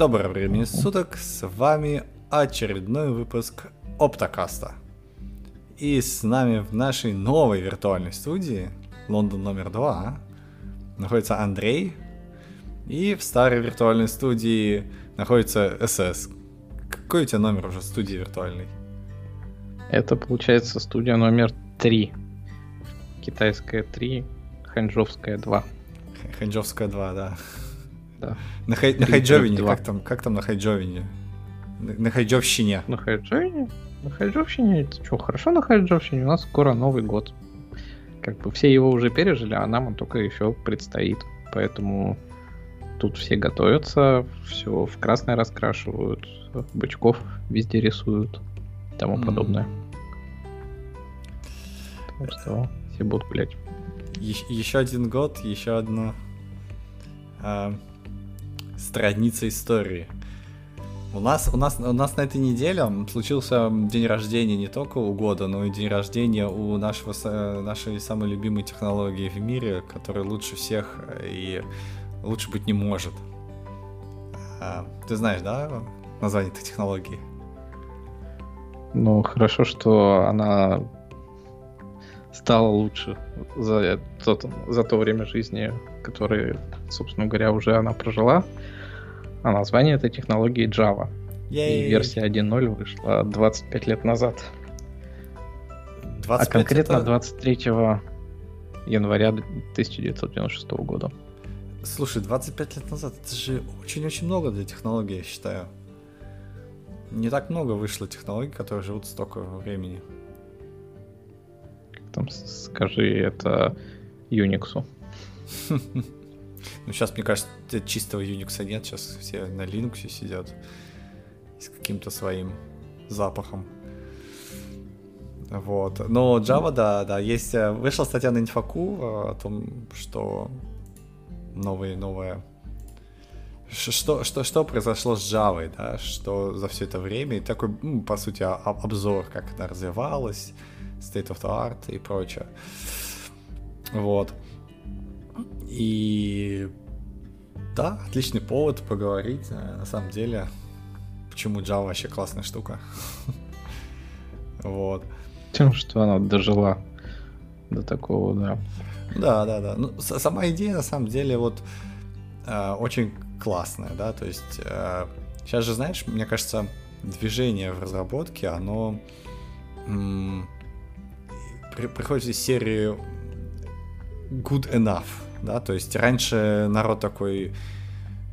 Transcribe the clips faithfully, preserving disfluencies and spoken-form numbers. Доброго времени суток, с вами очередной выпуск Оптокаста. И с нами в нашей новой виртуальной студии, Лондон номер два, находится Андрей. И в старой виртуальной студии находится СС. Какой у тебя номер уже студии виртуальной? Это получается студия номер три. Китайская три, ханчжовская два. Ханчжовская два, да. Да. На, хай, на хайджовине, как там, как там на хайджовине? На, на хайджовщине. На хайджовине? На хайджовщине? Это что, хорошо на хайджовщине? У нас скоро Новый год. Как бы все его уже пережили, а нам он только еще предстоит. Поэтому тут все готовятся, все в красное раскрашивают, бычков везде рисуют и тому mm-hmm. подобное. Потому что все будут гулять. Е- еще один год, еще одна... Э- страница истории. У нас, у, нас, у нас на этой неделе случился день рождения не только у года, но и день рождения у нашего, нашей самой любимой технологии в мире, которая лучше всех и лучше быть не может. Ты знаешь, да, название этой технологии? Ну, хорошо, что она стала лучше за то, за то время жизни, которое, собственно говоря, уже она прожила. А название этой технологии Java. Yay. И версия один ноль вышла двадцать пять лет назад. двадцать пять а конкретно это... двадцать третьего января тысяча девятьсот девяносто шестого года. Слушай, двадцать пять лет назад, это же очень-очень много для технологии, я считаю. Не так много вышло технологий, которые живут столько времени. Там скажи это Unix'у. Ну, сейчас, мне кажется, чистого Unix'а нет. Сейчас все на Linux сидят с каким-то своим запахом. Вот. Но Java, да, да, есть... Вышла статья на инфаку о том, что новые, новое... Что, что, что произошло с Java, да, что за все это время. И такой, по сути, обзор, как она развивалась, state of the art и прочее. Вот. И да, отличный повод поговорить, на самом деле, почему Java вообще классная штука. Вот. Тем, что она дожила до такого, да. Да, да, да. Ну, сама идея, на самом деле, вот э, очень классная, да, то есть э, сейчас же, знаешь, мне кажется, движение в разработке, оно м- при- приходит из серии good enough. Да, то есть раньше народ такой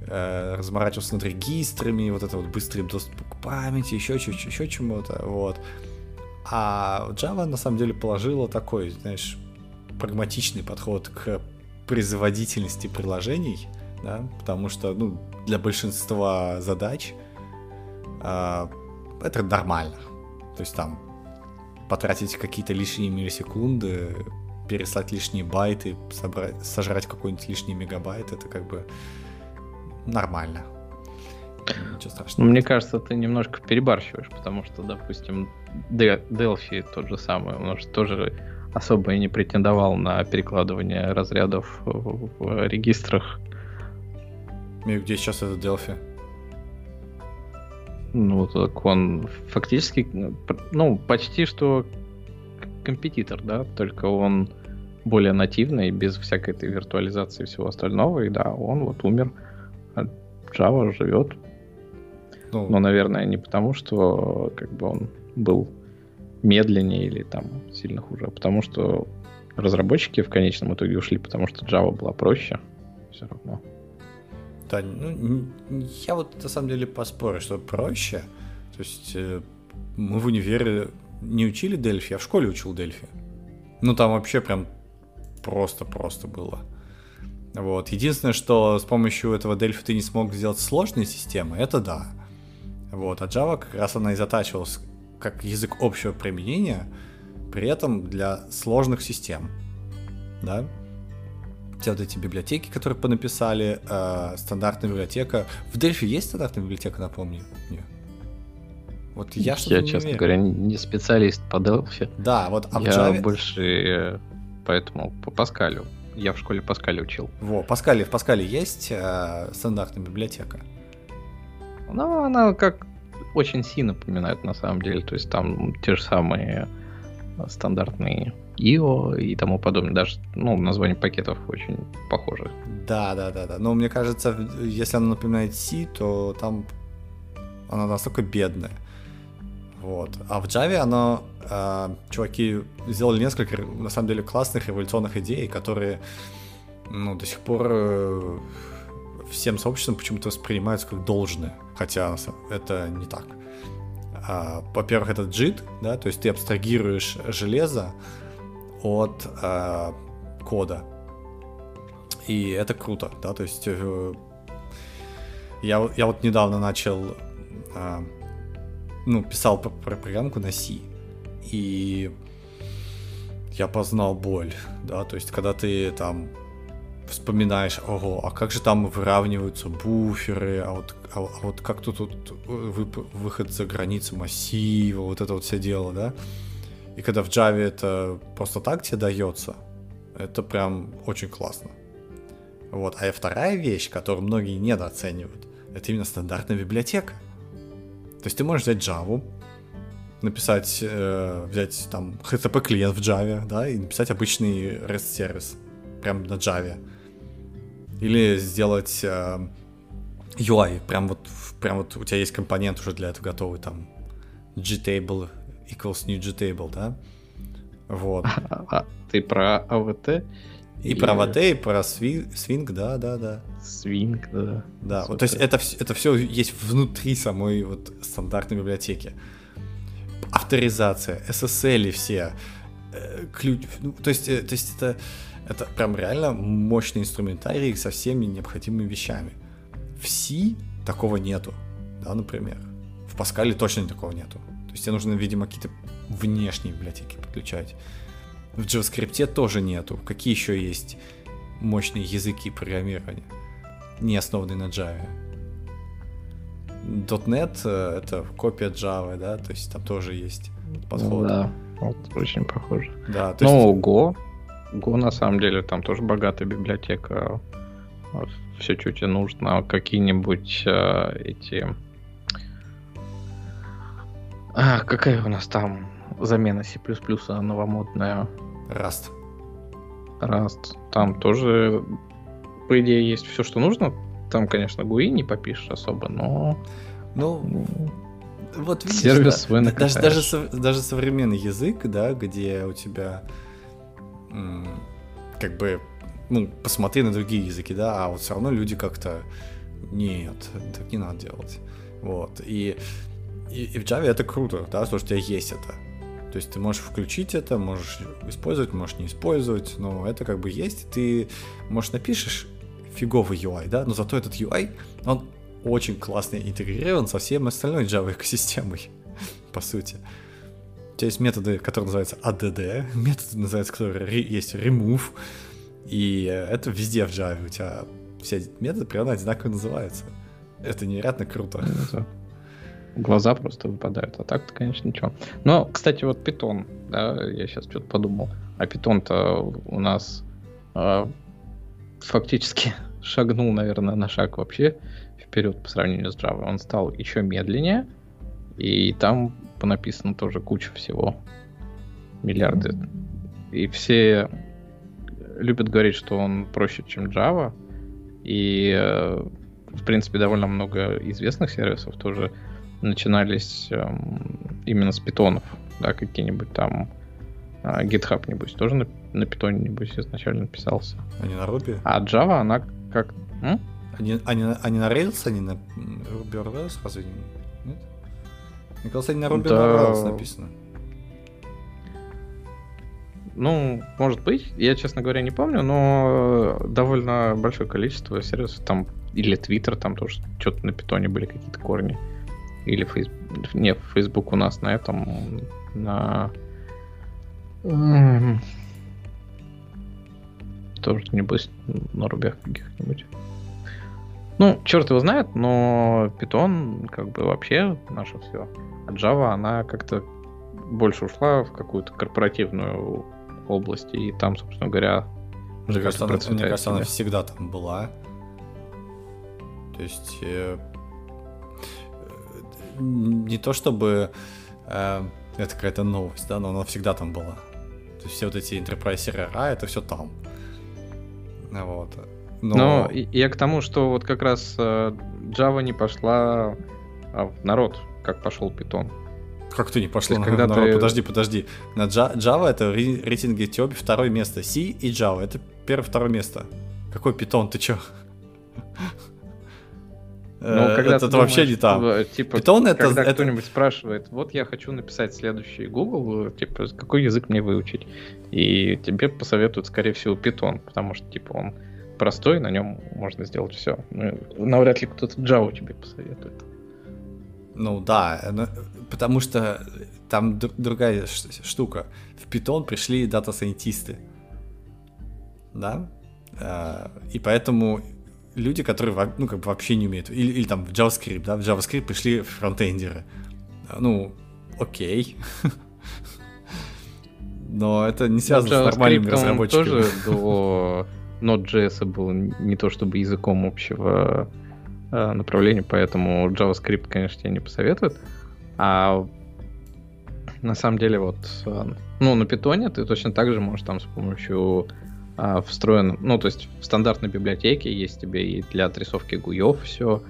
э, разморачивался над регистрами, вот это вот быстрый доступ к памяти, еще, еще, еще чему-то, вот. А Java на самом деле положила такой, знаешь, прагматичный подход к производительности приложений, да, потому что, ну, для большинства задач э, это нормально. То есть там потратить какие-то лишние миллисекунды, переслать лишние байты, собрать, сожрать какой-нибудь лишний мегабайт, это как бы нормально. Ничего страшного. Мне кажется, ты немножко перебарщиваешь, потому что, допустим, Delphi тот же самый, он же тоже особо и не претендовал на перекладывание разрядов в регистрах. И где сейчас это Delphi? Ну, так он фактически, ну, почти что компетитор, да, только он более нативный, без всякой этой виртуализации и всего остального, и да, он вот умер, а Java живет. Ну, но, наверное, не потому, что как бы он был медленнее или там сильно хуже, а потому что разработчики в конечном итоге ушли, потому что Java была проще все равно. Да, ну, я вот на самом деле поспорю, что проще, то есть мы в универе не учили Delphi, я в школе учил Delphi. Ну, там вообще прям просто-просто было. Вот. Единственное, что с помощью этого Delphi ты не смог сделать сложные системы, это да. Вот. А Java как раз она и затачивалась как язык общего применения, при этом для сложных систем. Да? Те вот эти библиотеки, которые понаписали, э, стандартная библиотека. В Delphi есть стандартная библиотека, напомню? Нет. Вот я, я честно говоря, не специалист по Delphi. Да, вот а в Java... Я больше поэтому по Паскалю. Я в школе Паскаль учил. Во, Паскаль, в Паскале есть э, стандартная библиотека. Но она как очень си напоминает на самом деле. То есть там те же самые стандартные ай о и тому подобное. Даже ну, название пакетов очень похоже. Да, да, да, да. Но мне кажется, если она напоминает C, то там она настолько бедная. Вот. А в Java она, э, чуваки сделали несколько, на самом деле, классных революционных идей, которые ну, до сих пор э, всем сообществом почему-то воспринимаются как должное. Хотя это не так. А, во-первых, это джит, да, то есть ты абстрагируешь железо от э, кода. И это круто, да, то есть э, я, я вот недавно начал... Э, ну, писал про, про программку на C, и я познал боль, да, то есть, когда ты там вспоминаешь, ого, а как же там выравниваются буферы, а вот, а, а вот как тут, тут выход за границу массива, вот это вот все дело, да, и когда в Java это просто так тебе дается, это прям очень классно. Вот, а вторая вещь, которую многие недооценивают, это именно стандартная библиотека. То есть ты можешь взять Java, написать, э, взять там эйч ти ти пи-клиент в Java, да, и написать обычный REST-сервис прям на Java. Или сделать э, ю ай, прям вот, прям вот у тебя есть компонент уже для этого готовый, там, gtable equals new gtable, да. Вот. А ты про эй ви ти? И, и про эй ви ти, и про Swing, да, да, да. Swing, да. Да, вот, то есть это, это все есть внутри самой вот стандартной библиотеки. Авторизация, эс эс эль все, ключ, ну, то есть, то есть это, это прям реально мощный инструментарий со всеми необходимыми вещами. В C такого нету, да, например. В Pascal точно такого нету. То есть тебе нужно, видимо, какие-то внешние библиотеки подключать. В JavaScript тоже нету. Какие еще есть мощные языки программирования, не основанные на Java? .нэт — это копия Java, да, то есть там тоже есть подходы. Да, вот, очень похоже. Да, то ну, есть... Go. Go, на самом деле, там тоже богатая библиотека. Все, что тебе нужно. Какие-нибудь э, эти... А, какая у нас там замена C++ новомодная? Rust. Rust. Там тоже, по идее, есть все, что нужно. Там, конечно, гуи не попишешь особо, но... Ну, вот видишь, сервис да, вы даже, даже, даже современный язык, да, где у тебя как бы, ну, посмотри на другие языки, да, а вот все равно люди как-то нет, так не надо делать. Вот, и, и, и в Java это круто, да, потому что у тебя есть это. То есть ты можешь включить это, можешь использовать, можешь не использовать, но это как бы есть. Ты, может, напишешь фиговый ю ай, да, но зато этот ю ай, он очень классно интегрирован со всем остальной Java-экосистемой, по сути. У тебя есть методы, которые называются эй ди ди, методы, называются, которые есть remove, и это везде в Java. У тебя все методы примерно одинаково называются. Это невероятно круто. Глаза просто выпадают, а так-то, конечно, ничего. Но, кстати, вот Python, да, я сейчас что-то подумал. А Python-то у нас э, фактически шагнул, наверное, на шаг вообще вперед по сравнению с Java. Он стал еще медленнее, и там понаписано тоже куча всего, миллиарды. И все любят говорить, что он проще, чем Java, и, э, в принципе, довольно много известных сервисов тоже начинались эм, именно с питонов, да, какие-нибудь там э, GitHub, небось, тоже на, на питоне, небось, изначально писался. А не на Ruby? А Java, она как... М? Они, они, они на Rails, они на Ruby or Rails, разве нет? Мне кажется, они на Ruby or Rails написано. Ну, может быть, я, честно говоря, не помню, но довольно большое количество сервисов там, или Twitter, там тоже что-то на питоне были какие-то корни. Или Facebook. Не, Facebook у нас на этом, на... Mm. Тоже, небось, на рубях каких-нибудь. Ну, черт его знает, но Python как бы вообще наше все. А Java, она как-то больше ушла в какую-то корпоративную область, и там, собственно говоря, мне кажется, она, мне кажется, она всегда там была. То есть... не то чтобы э, это какая-то новость, да, но она всегда там была. То есть все вот эти enterprise сервера, это все там. Вот. Но, но я к тому, что вот как раз Java не пошла в народ, как пошел Python. Как ты не пошла на народ? Ты... Подожди, подожди. На Java это рейтинги Тиоби второе место. C и Java это первое-второе место. Какой Python, ты чё? Ну, когда это вообще думаешь, не там. Типа, Python это, когда это... кто-нибудь спрашивает, вот я хочу написать следующий Google, типа, какой язык мне выучить? И тебе посоветуют, скорее всего, Python, потому что, типа, он простой, на нем можно сделать все. Ну, навряд ли кто-то Java тебе посоветует. Ну да, но, потому что там д- другая ш- штука. В Python пришли дата-сайентисты. Да? А, и поэтому... люди, которые ну, как бы вообще не умеют. Или, или там в JavaScript, да, в JavaScript пришли фронтендеры. Ну, окей. Но это не связано с нормальными разработчиками. Тоже до Node.js был не то чтобы языком общего направления, поэтому JavaScript, конечно, тебе не посоветуют. А на самом деле вот, ну, на Python ты точно так же можешь там с помощью... встроен, ну, то есть в стандартной библиотеке есть тебе и для отрисовки гуев все,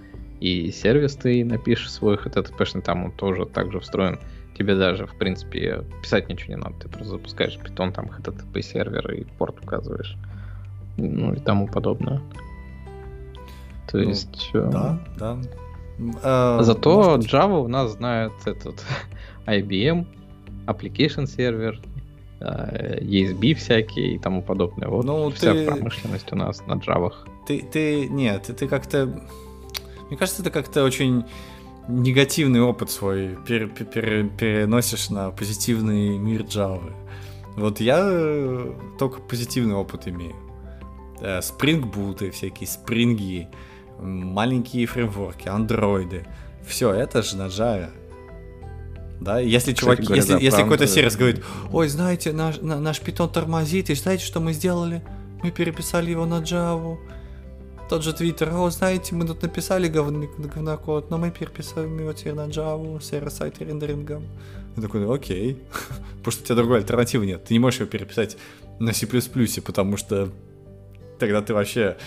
и сервис ты напишешь свой эйч ти ти пи-шный, там он тоже так же встроен. Тебе даже, в принципе, писать ничего не надо, ты просто запускаешь Python, там эйч ти ти пи-сервер и порт указываешь, ну, и тому подобное. То ну, есть... Да, э... да. А, зато может... Java у нас знает этот ай би эм, Application Server, и эс би всякие и тому подобное. Вот ну, вся ты... промышленность у нас на джавах. Ты, ты, нет, ты, ты как-то... Мне кажется, ты как-то очень негативный опыт свой пер, пер, пер, переносишь на позитивный мир Java. Вот я только позитивный опыт имею. Спрингбуты всякие, спринги, маленькие фреймворки, андроиды. Все это же на Java. Да, если кстати, чуваки, говоря, если, да, если какой-то сервис говорит, ой, знаете, наш, наш Python тормозит, и знаете, что мы сделали? Мы переписали его на Java. Тот же Twitter, о, знаете, мы тут написали говн... говнокод, но мы переписываем его теперь на Java, сервер-сайт рендерингом. Я такой, окей. Потому что у тебя другой альтернативы нет. Ты не можешь его переписать на C++, потому что тогда ты вообще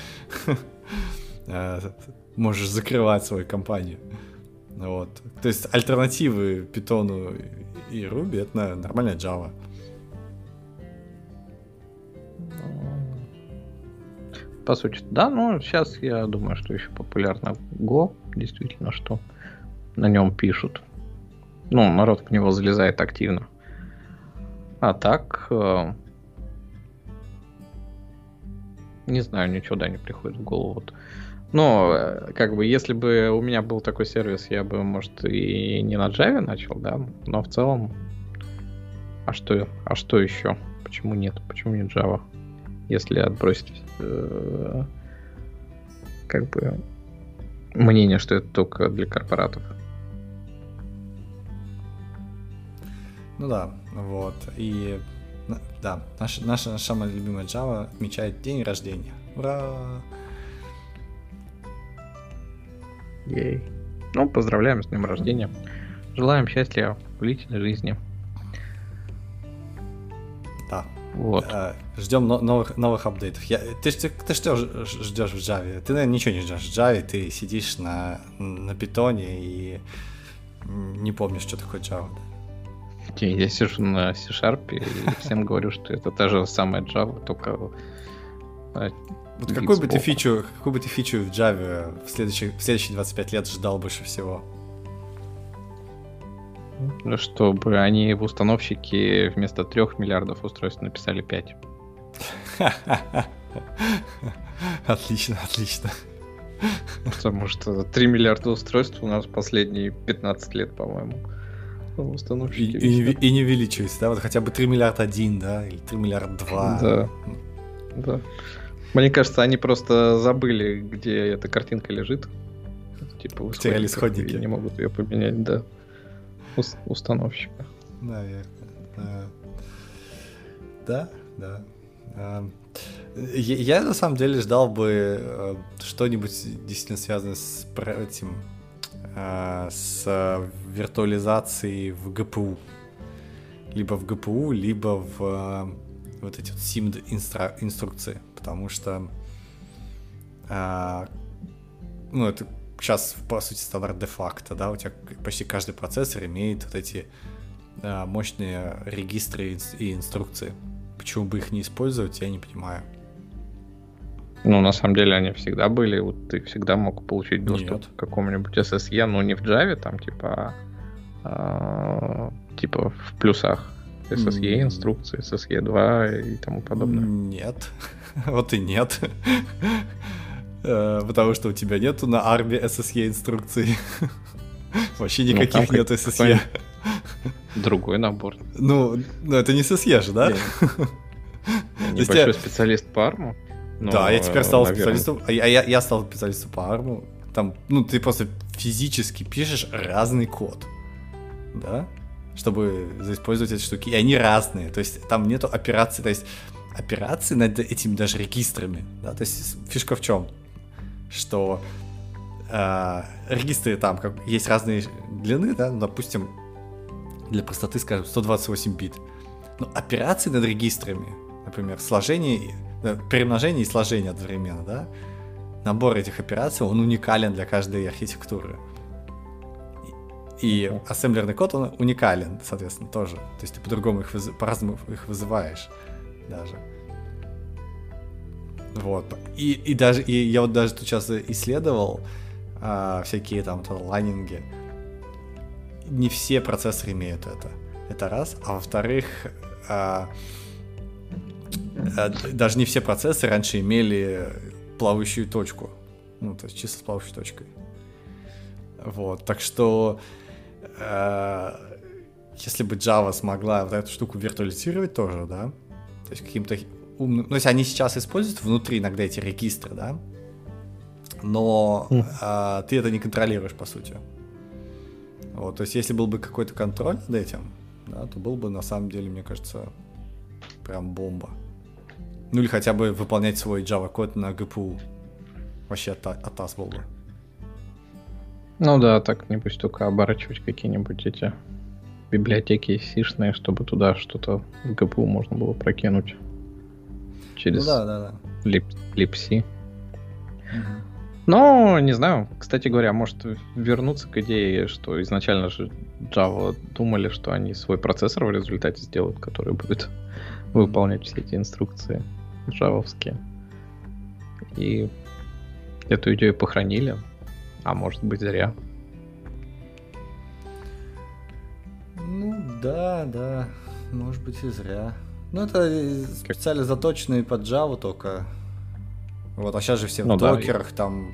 можешь закрывать свою компанию. Вот. То есть альтернативы Python и Ruby это наверное, нормальная Java. По сути, да, но сейчас я думаю, что еще популярно Go, действительно, что на нем пишут. Ну, народ в него залезает активно. А так, э... не знаю, ничего да не приходит в голову. Вот. Но, как бы, если бы у меня был такой сервис, я бы, может, и не на Java начал, да, но в целом, а что, а что еще? Почему нет? Почему не Java? Если отбросить, э, как бы, мнение, что это только для корпоратов. Ну да, вот, и, да, наша, наша, наша самая любимая Java отмечает день рождения. Ура! Ей. Ну, поздравляем с днем рождения. Желаем счастья в личной жизни. Да. Вот. Ждем новых, новых апдейтов. Я, ты, ты, ты что ждешь в Java? Ты, наверное, ничего не ждешь в Java. Ты сидишь на, на Python и не помнишь, что такое Java. Я сижу на C-Sharp и всем говорю, что это та же самая Java, только... Вот какую бы, ты фичу, какую бы ты фичу в Java в следующие, в следующие двадцать пять лет ждал больше всего? Чтобы они в установщике вместо трех миллиардов устройств написали пять. Отлично, отлично. Потому что три миллиарда устройств у нас последние пятнадцать лет, по-моему. В установщике. И, и, и не увеличивается, да? Вот хотя бы три миллиарда один, да? Или три миллиарда два. Да, да. Мне кажется, они просто забыли, где эта картинка лежит. Типа теряли исходники. Не могут ее поменять, да. У- установщика. Наверное. Да, да. Я, я на самом деле ждал бы что-нибудь действительно связанное с этим э, с виртуализацией в джи пи ю. Либо в джи пи ю, либо в э, вот эти вот симд инстра- инструкции. Потому что э, ну, это сейчас, по сути, стандарт де-факто, да, у тебя почти каждый процессор имеет вот эти э, мощные регистры и инструкции. Почему бы их не использовать, я не понимаю. Ну, на самом деле, они всегда были. Вот ты всегда мог получить доступ Нет. к какому-нибудь эс эс и, но не в Java, там, типа, э, типа в плюсах. эс эс и инструкции, эс эс и два и тому подобное. Нет. Вот и нет. Потому что у тебя нету на арм эс эс и инструкций. Вообще никаких нет эс эс и. Другой набор. Ну, это не эс эс и же, да? Небольшой специалист по арму. Ну, да, я теперь стал наверное. специалистом, а я, я, я стал специалистом по арму. Там, ну, ты просто физически пишешь разный код, да, чтобы заиспользовать эти штуки, и они разные, то есть там нету операций, то есть операций над этими даже регистрами, да, то есть фишка в чем, что э, регистры там как, есть разные длины, да, ну, допустим, для простоты, скажем, сто двадцать восемь бит, но операции над регистрами, например, сложение, перемножение и сложение одновременно, да? Набор этих операций, он уникален для каждой архитектуры. И ассемблерный код, он уникален, соответственно, тоже. То есть ты по-другому их, выз... по-разному их вызываешь даже. Вот. И, и даже и я вот даже тут сейчас исследовал а, всякие там лайнинги. Не все процессоры имеют это. Это раз. А во-вторых... А... Даже не все процессы раньше имели плавающую точку. Ну, то есть чисто с плавающей точкой. Вот, так что э, если бы Java смогла вот эту штуку виртуализировать тоже, да, то есть каким-то умным... Ну, то есть они сейчас используют внутри иногда эти регистры, да, но э, ты это не контролируешь, по сути. Вот, то есть если был бы какой-то контроль над этим, да, то был бы, на самом деле, мне кажется, прям бомба. Ну или хотя бы выполнять свой Java-код на джи пи ю. Вообще от, от ас был бы. Ну да, так-нибудь только оборачивать какие-нибудь эти библиотеки сишные, чтобы туда что-то в джи пи ю можно было прокинуть. Через ну, да, да, да. libc. Mm-hmm. Ну, не знаю. Кстати говоря, может вернуться к идее, что изначально же Java думали, что они свой процессор в результате сделают, который будет выполнять все эти инструкции джавовские. И эту идею похоронили, а может быть зря. Ну да, да, может быть и зря. Ну это как... специально заточенные под Java только. Вот, а сейчас же все ну, в докерах да. там,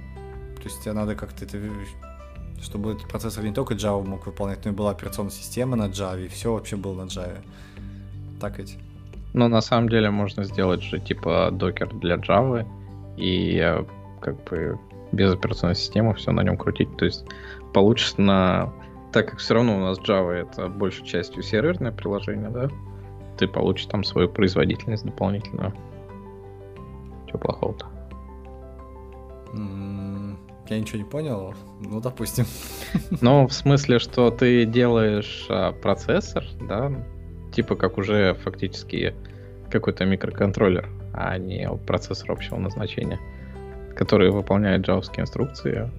то есть тебе надо как-то это, чтобы этот процессор не только Java мог выполнять, но и была операционная система на Java, и все вообще было на Java. Так ведь? Но на самом деле можно сделать же типа докер для Java и как бы без операционной системы все на нем крутить. То есть получится на... Так как все равно у нас Java это большей частью серверное приложение, да? Ты получишь там свою производительность дополнительную. Чего плохого-то? М-м- я ничего не понял. Ну, допустим. Ну, в смысле, что ты делаешь а, процессор, да? Типа как уже фактически какой-то микроконтроллер, а не процессор общего назначения, который выполняет джавовские инструкции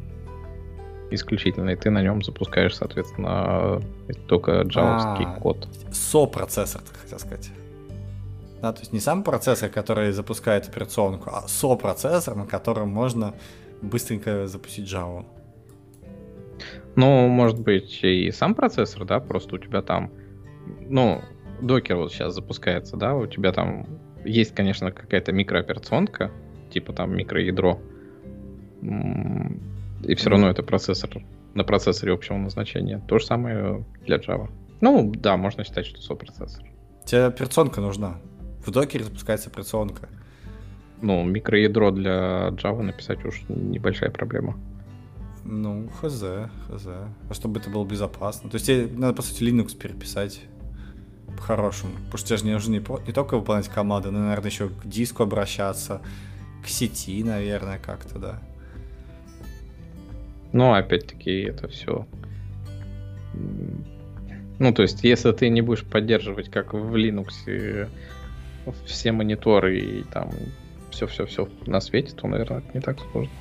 исключительно, и ты на нем запускаешь, соответственно, только джавовский а, код. Сопроцессор, ты хотел сказать. Да, то есть не сам процессор, который запускает операционку, а сопроцессор, на котором можно быстренько запустить Java. Ну, может быть, и сам процессор, да, просто у тебя там, ну, докер вот сейчас запускается, да, у тебя там есть, конечно, какая-то микрооперационка, типа там микроядро, и все равно это процессор, на процессоре общего назначения. То же самое для Java. Ну, да, можно считать, что сопроцессор. Тебе операционка нужна. В докере запускается операционка. Ну, микроядро для Java написать уж небольшая проблема. Ну, хз, хз. А чтобы это было безопасно. То есть тебе надо, по сути, Linux переписать по-хорошему. Потому что тебе же не нужно не, не только выполнять команды, но, наверное, еще к диску обращаться, к сети, наверное, как-то, да. Но опять-таки это все... Ну, то есть, если ты не будешь поддерживать, как в Linux, все мониторы и там все-все-все на свете, то, наверное, это не так сложно.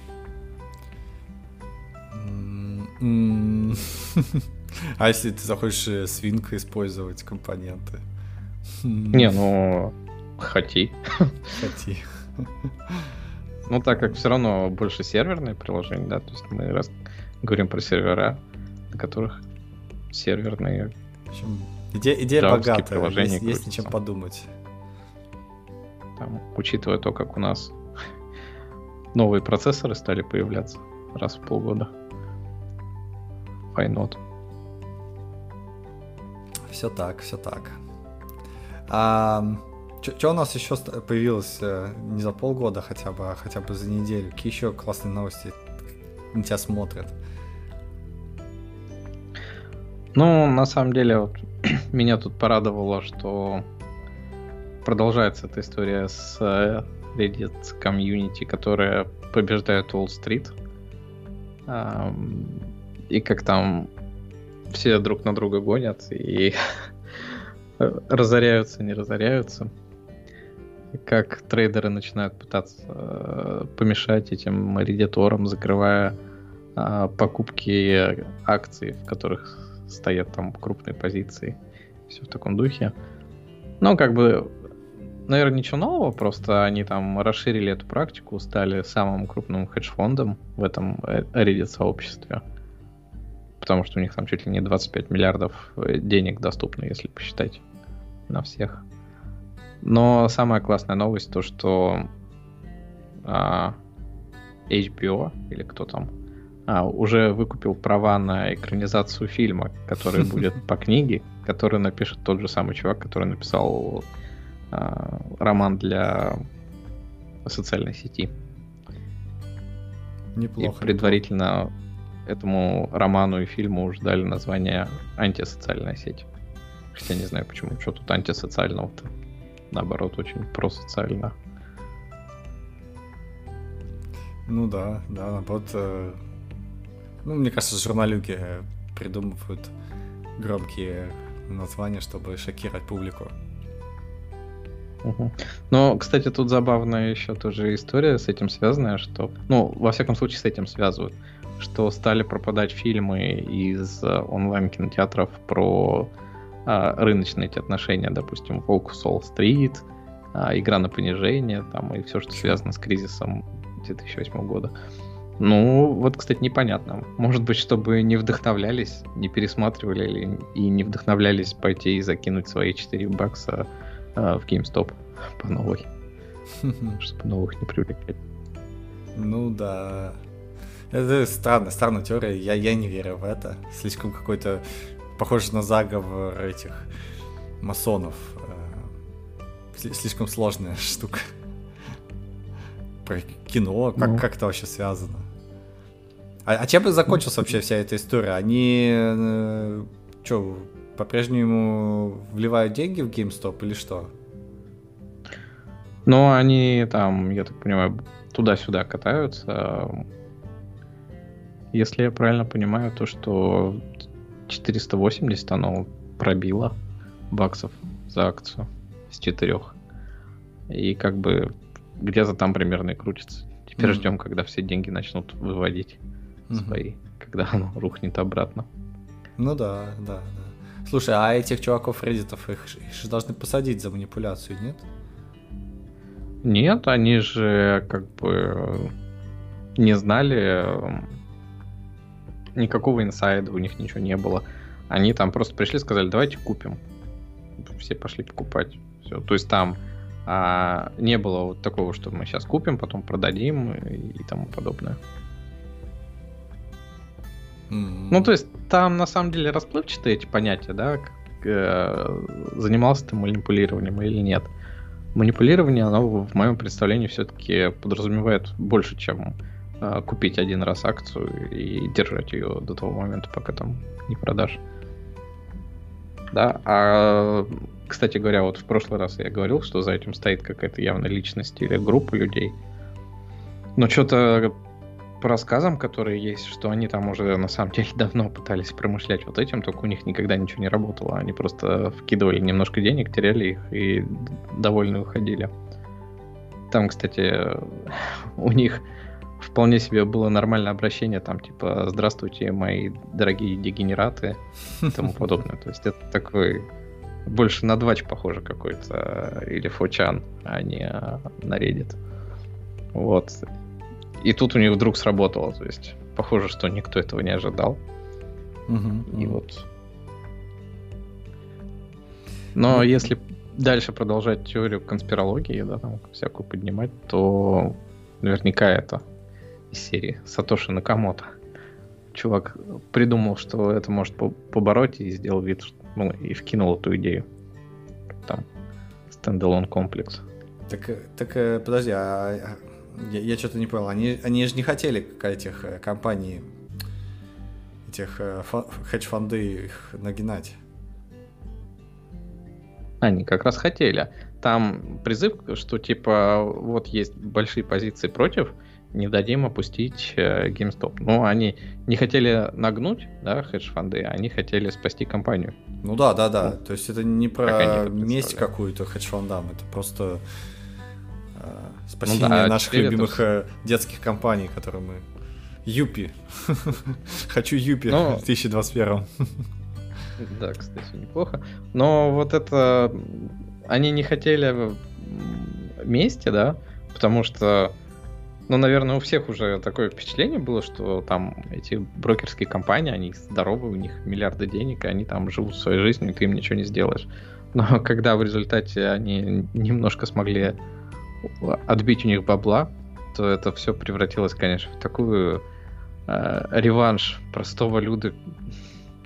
А если ты захочешь Swing использовать компоненты? Не, ну, хоти. Хоти. Ну, так как все равно больше серверные приложения, да, то есть мы раз говорим про сервера, на которых серверные... Идея, идея богатая, есть, есть над чем подумать. Там, учитывая то, как у нас новые процессоры стали появляться раз в полгода. Why not? Все так, все так. А, что у нас еще появилось не за полгода хотя бы, а хотя бы за неделю? Какие еще классные новости на тебя смотрят? Ну, на самом деле, вот, меня тут порадовало, что продолжается эта история с Reddit комьюнити, которая побеждает Уолл-стрит. И как там все друг на друга гонят и разоряются, не разоряются. И как трейдеры начинают пытаться помешать этим реддиторам, закрывая покупки акций, в которых стоят там крупные позиции. Все в таком духе. Ну, как бы, наверное, ничего нового, просто они там расширили эту практику, стали самым крупным хедж-фондом в этом Reddit-сообществе. Потому что у них там чуть ли не двадцать пять миллиардов денег доступно, если посчитать на всех. Но самая классная новость то, что а, эйч би о, или кто там, а, уже выкупил права на экранизацию фильма, который будет по книге, который напишет тот же самый чувак, который написал а, роман для социальной сети. Неплохо. И предварительно... Этому роману и фильму уже дали название «Антисоциальная сеть». Хотя не знаю почему, что тут антисоциального-то. Наоборот, очень просоциально. Ну да, да, наоборот. Э, ну, мне кажется, журналюги придумывают громкие названия, чтобы шокировать публику. Угу. Но, кстати, тут забавная еще тоже история с этим связанная, что... Ну, во всяком случае, с этим связывают. Что стали пропадать фильмы из онлайн-кинотеатров про а, рыночные эти отношения, допустим, «Волк с Уолл-стрит», а, «Игра на понижение», там, и все, что связано с кризисом две тысячи восьмого года. Ну, вот, кстати, непонятно. Может быть, чтобы не вдохновлялись, не пересматривали и не вдохновлялись пойти и закинуть свои четыре бакса а, в GameStop по новой. Чтобы новых не привлекать. Ну да... Это странная, странная теория, я, я не верю в это. Слишком какой-то похож на заговор этих масонов. Слишком сложная штука. Про кино, как, ну. как это вообще связано? А, а чем бы закончилась вообще вся эта история? Они э, что, по-прежнему вливают деньги в GameStop или что? Ну, они там, я так понимаю, туда-сюда катаются. Если я правильно понимаю, то, что четыреста восемьдесят оно пробило баксов за акцию с четырех. И как бы где-то там примерно и крутится. Теперь mm-hmm. ждем, когда все деньги начнут выводить mm-hmm. свои, когда оно рухнет обратно. Ну да, да, да. Слушай, а этих чуваков Reddit'ов, их, их же должны посадить за манипуляцию, нет? Нет, они же как бы не знали... Никакого инсайда у них ничего не было. Они там просто пришли, сказали, давайте купим. Все пошли покупать. Все. То есть там а, не было вот такого, что мы сейчас купим, потом продадим и, и тому подобное. Mm-hmm. Ну, то есть там на самом деле расплывчатые эти понятия, да, как, э, занимался ты манипулированием или нет. Манипулирование, оно в моем представлении все-таки подразумевает больше, чем... купить один раз акцию и держать ее до того момента, пока там не продашь. Да, а, кстати говоря, вот в прошлый раз я говорил, что за этим стоит какая-то явно личность или группа людей. Но что-то по рассказам, которые есть, что они там уже на самом деле давно пытались промышлять вот этим, только у них никогда ничего не работало. Они просто вкидывали немножко денег, теряли их и довольны уходили. Там, кстати, у них вполне себе было нормальное обращение, там типа «Здравствуйте, мои дорогие дегенераты» и тому подобное. То есть это такой больше на двач похоже какой-то, или фочан, а не на Reddit. Вот. И тут у них вдруг сработало, то есть похоже, что никто этого не ожидал. Угу, и угу. вот. Но ну, если дальше продолжать теорию конспирологии, да, там всякую поднимать, то наверняка это из серии Сатоши Накамото. Чувак придумал, что это может побороть, и сделал вид, ну, и вкинул эту идею. Там стендалон комплекс. Так, так подожди, а я, я что-то не понял. Они, они же не хотели, как этих компаний, этих хедж-фонды их нагинать. Они как раз хотели. Там призыв, что типа вот есть большие позиции против, не дадим опустить э, GameStop. Но они не хотели нагнуть, да, хедж-фонды, они хотели спасти компанию. Ну да, да, да. Ну, то есть это не про как месть какую-то хедж-фондам, это просто э, спасение ну, да, наших любимых это... детских компаний, которые мы... Юпи. Хочу Юпи в две тысячи двадцать первом. Да, кстати, неплохо. Но вот это... Они не хотели мести, да, потому что, ну, наверное, у всех уже такое впечатление было, что там эти брокерские компании, они здоровые, у них миллиарды денег, и они там живут своей жизнью, и ты им ничего не сделаешь. Но когда в результате они немножко смогли отбить у них бабла, то это все превратилось, конечно, в такую э, реванш простого люда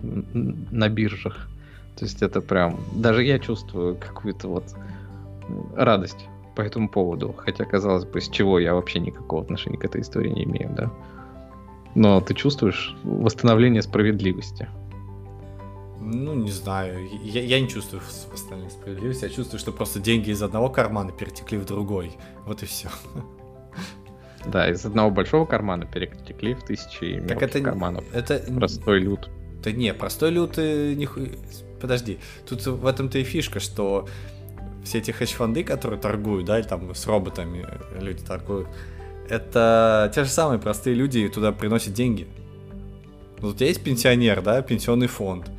на биржах. То есть это прям... Даже я чувствую какую-то вот радость по этому поводу. Хотя, казалось бы, с чего я вообще никакого отношения к этой истории не имею, да. Но ты чувствуешь восстановление справедливости? Ну, не знаю. Я, я не чувствую восстановление справедливости. Я чувствую, что просто деньги из одного кармана перетекли в другой. Вот и все. Да, из одного большого кармана перетекли в тысячи мелких это, карманов. Это... Простой люд. Да не, простой люд и ниху... Подожди, тут в этом-то и фишка, что все эти хедж-фонды, которые торгуют, да, или там с роботами люди торгуют, это те же самые простые люди, туда приносят деньги. Вот у тебя есть пенсионер, да, пенсионный фонд.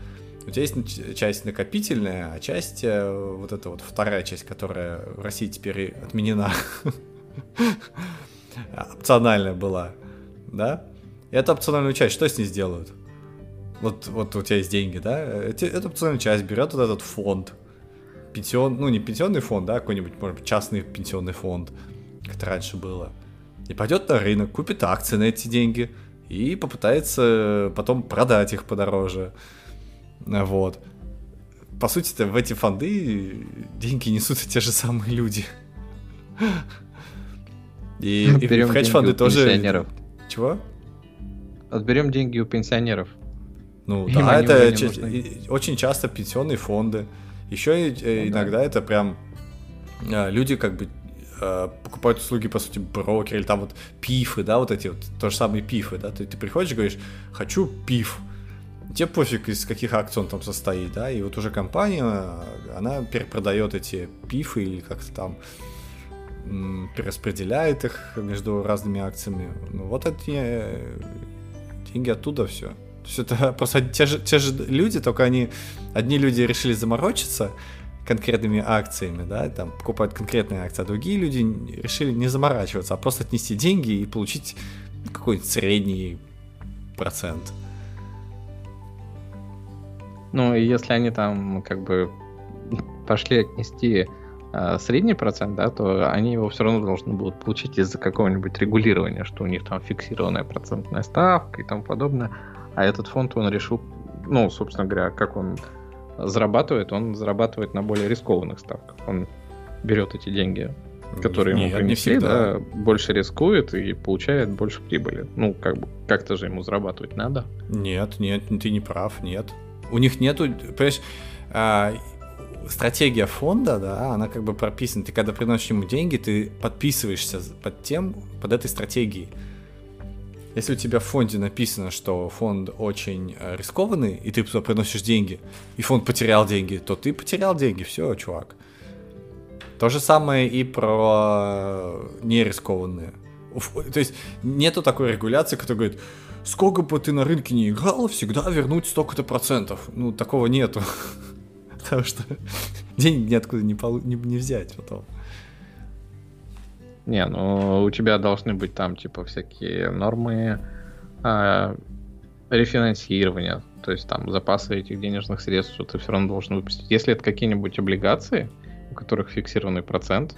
У тебя есть часть накопительная, а часть, вот эта вот вторая часть, которая в России теперь отменена, опциональная была, да? И эту опциональную часть, что с ней сделают? Вот, вот у тебя есть деньги, да? Эту опциональную часть берет вот этот фонд. Пенсион, ну, не пенсионный фонд, да, какой-нибудь, может быть, частный пенсионный фонд, как это раньше было. И пойдет на рынок, купит акции на эти деньги и попытается потом продать их подороже. Вот. По сути-то в эти фонды деньги несут те же самые люди. И в хедж-фонды тоже... Чего? Отберем деньги у пенсионеров. Ну им да, это ч- очень часто пенсионные фонды. Еще ну, иногда да. это прям люди как бы покупают услуги, по сути, брокер, или там вот пифы, да, вот эти вот, то же самое пифы, да, ты, ты приходишь и говоришь, хочу пиф, тебе пофиг, из каких акций он там состоит, да, и вот уже компания, она перепродает эти пифы или как-то там м- перераспределяет их между разными акциями, ну вот это деньги оттуда все. То есть это просто те же, те же люди, только они, одни люди решили заморочиться конкретными акциями, да, там покупают конкретные акции, а другие люди решили не заморачиваться, а просто отнести деньги и получить какой-нибудь средний процент. Ну, и если они там как бы пошли отнести э, средний процент, да, то они его все равно должны будут получить из-за какого-нибудь регулирования, что у них там фиксированная процентная ставка и тому подобное. А этот фонд, он решил, ну, собственно говоря, как он зарабатывает, он зарабатывает на более рискованных ставках. Он берет эти деньги, которые Нет, ему принесли, да, больше рискует и получает больше прибыли. Ну, как бы, как-то же ему зарабатывать надо. Нет, нет, ты не прав, нет. У них нету, понимаешь, а, стратегия фонда, да, она как бы прописана. Ты когда приносишь ему деньги, ты подписываешься под тем, под этой стратегией. Если у тебя в фонде написано, что фонд очень рискованный, и ты туда приносишь деньги, и фонд потерял деньги, то ты потерял деньги, все, чувак. То же самое и про нерискованные. То есть нету такой регуляции, которая говорит, сколько бы ты на рынке ни играл, всегда вернуть столько-то процентов. Ну, такого нету. Потому что денег ниоткуда не, полу- не, не взять потом. Не, ну у тебя должны быть там типа всякие нормы э, рефинансирования. То есть там запасы этих денежных средств ты все равно должен выпустить. Если это какие-нибудь облигации, у которых фиксированный процент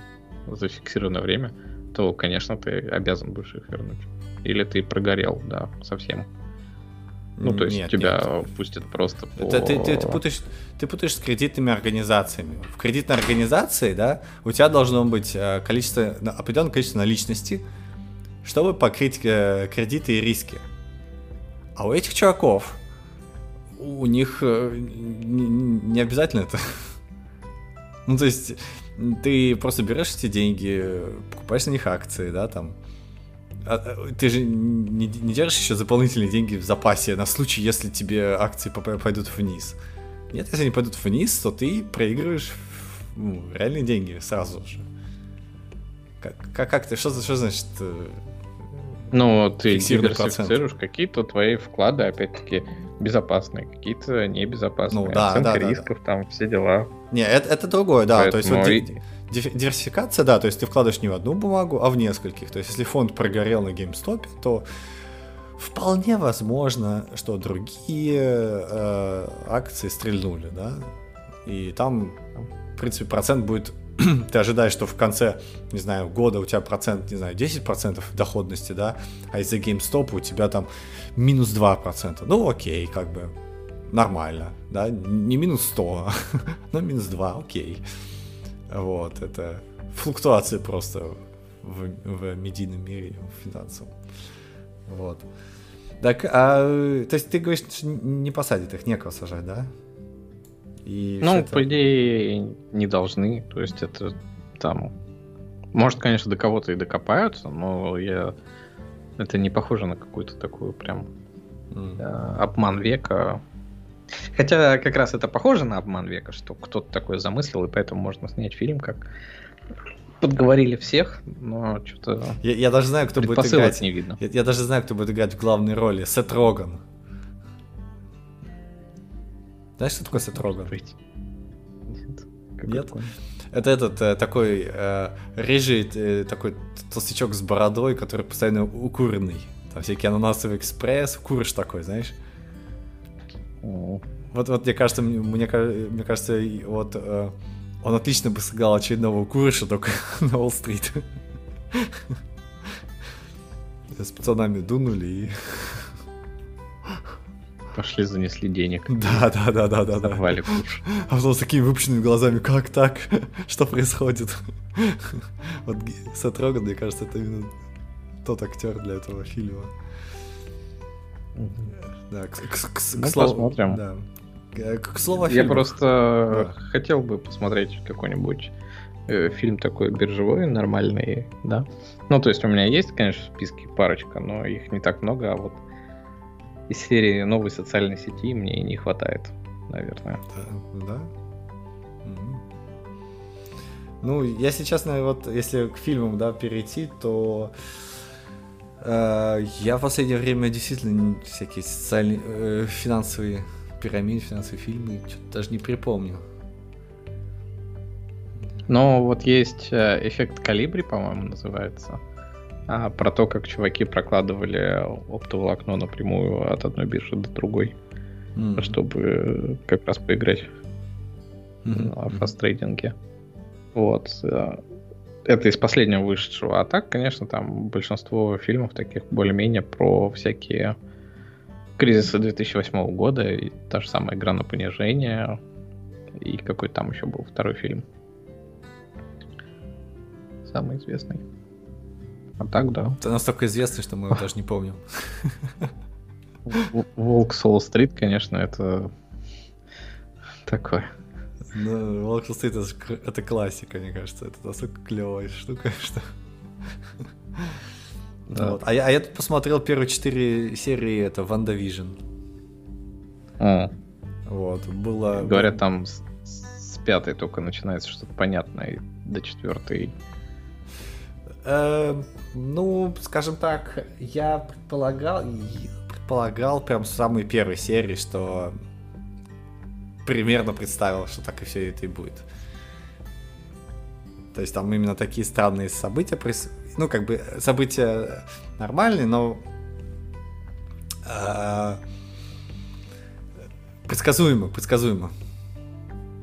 за фиксированное время, то, конечно, ты обязан будешь их вернуть. Или ты прогорел, да, совсем. Ну, то есть нет, тебя нет. пустят просто по... Ты, ты, ты, ты, путаешь, ты путаешь с кредитными организациями. В кредитной организации, да, у тебя должно быть количество, определенное количество наличности, чтобы покрыть кредиты и риски. А у этих чуваков, у них не обязательно это. Ну, то есть ты просто берешь эти деньги, покупаешь на них акции, да, там. Ты же не, не держишь еще дополнительные деньги в запасе на случай, если тебе акции пойдут вниз. Нет, если они пойдут вниз, то ты проигрываешь ну, реальные деньги сразу же. Как, как, как ты? Что, что значит? Ну, ты диверсифицируешь какие-то твои вклады, опять-таки, безопасные, какие-то небезопасные. Ну, да, оценка да, да, рисков, да. Там все дела. Не, это, это другое, да. Поэтому... То есть, вот, диверсификация, да, то есть ты вкладываешь не в одну бумагу, а в нескольких. То есть если фонд прогорел на GameStop, то вполне возможно, что другие э, акции стрельнули, да, и там, в принципе, процент будет, ты ожидаешь, что в конце, не знаю, года у тебя процент, не знаю, десять процентов доходности, да, а из-за GameStop у тебя там минус два процента. Ну, окей, как бы, нормально, да, не минус сто, но минус два, окей. Вот, это флуктуации просто в, в медийном мире, в финансовом. Вот. Так, а, то есть ты говоришь, что не посадят их, некого сажать, да? И ну, это... по идее, не должны. То есть это там... Может, конечно, до кого-то и докопаются, но я... это не похоже на какую-то такую прям mm. э, обман века. Хотя как раз это похоже на обман века, что кто-то такое замыслил, и поэтому можно снять фильм, как подговорили всех, но что-то... Я, я даже знаю, кто будет играть. Не видно. Я, я даже знаю, кто будет играть в главной роли. Сет Роган. Знаешь, что такое Сет Роган? Нет. Нет? Это этот такой э, рыжий э, такой толстячок с бородой, который постоянно укуренный. Там всякий ананасовый экспресс, курыш такой, знаешь? Вот, вот, мне кажется, мне, мне, мне кажется, вот э, он отлично бы сыграл очередного курыша, только на Уолл-стрит. С пацанами дунули и... Пошли, занесли денег. Да, да, да, да, да. Давали курш. А потом с такими выпущенными глазами, как так? Что происходит? Вот Сет Роган, мне кажется, это именно тот актер для этого фильма. Да, к, к, к, к слову, да. к, к слову я просто да. хотел бы посмотреть какой-нибудь э, фильм такой биржевой, нормальный, да. Ну, то есть у меня есть, конечно, в списке парочка, но их не так много, а вот из серии новой социальной сети мне не хватает, наверное. Да? да? Mm-hmm. Ну, я сейчас, наверное, вот если к фильмам, да, перейти, то... Я в последнее время действительно всякие социальные, э, финансовые пирамиды, финансовые фильмы, что-то даже не припомню. Ну, вот есть эффект Колибри, по-моему, называется. А, про то, как чуваки прокладывали оптоволокно напрямую от одной биржи до другой, mm-hmm. чтобы как раз поиграть mm-hmm. в фаст-трейдинге. Вот. Это из последнего вышедшего. А так, конечно, там большинство фильмов таких более-менее про всякие кризисы две тысячи восьмого года. И та же самая «Игра на понижение». И какой там еще был второй фильм. Самый известный. А так, да. Это настолько известный, что мы его даже не помним. «Волк с Уолл-стрит», конечно, это такое... Ну, Волк с Уолл-стрит это, это классика, мне кажется. Это настолько клевая штука, что... Да. Вот. А, я, а я тут посмотрел первые четыре серии, это Ванда Вижн. О. Вот, было... Говорят, там с, с пятой только начинается что-то понятное, до четвертой. Э, ну, скажем так, я предполагал, предполагал прям с самой первой серии, что примерно представил, что так и все это и будет. То есть там именно такие странные события происходят. Ну, как бы, события нормальные, но э, предсказуемо, предсказуемо.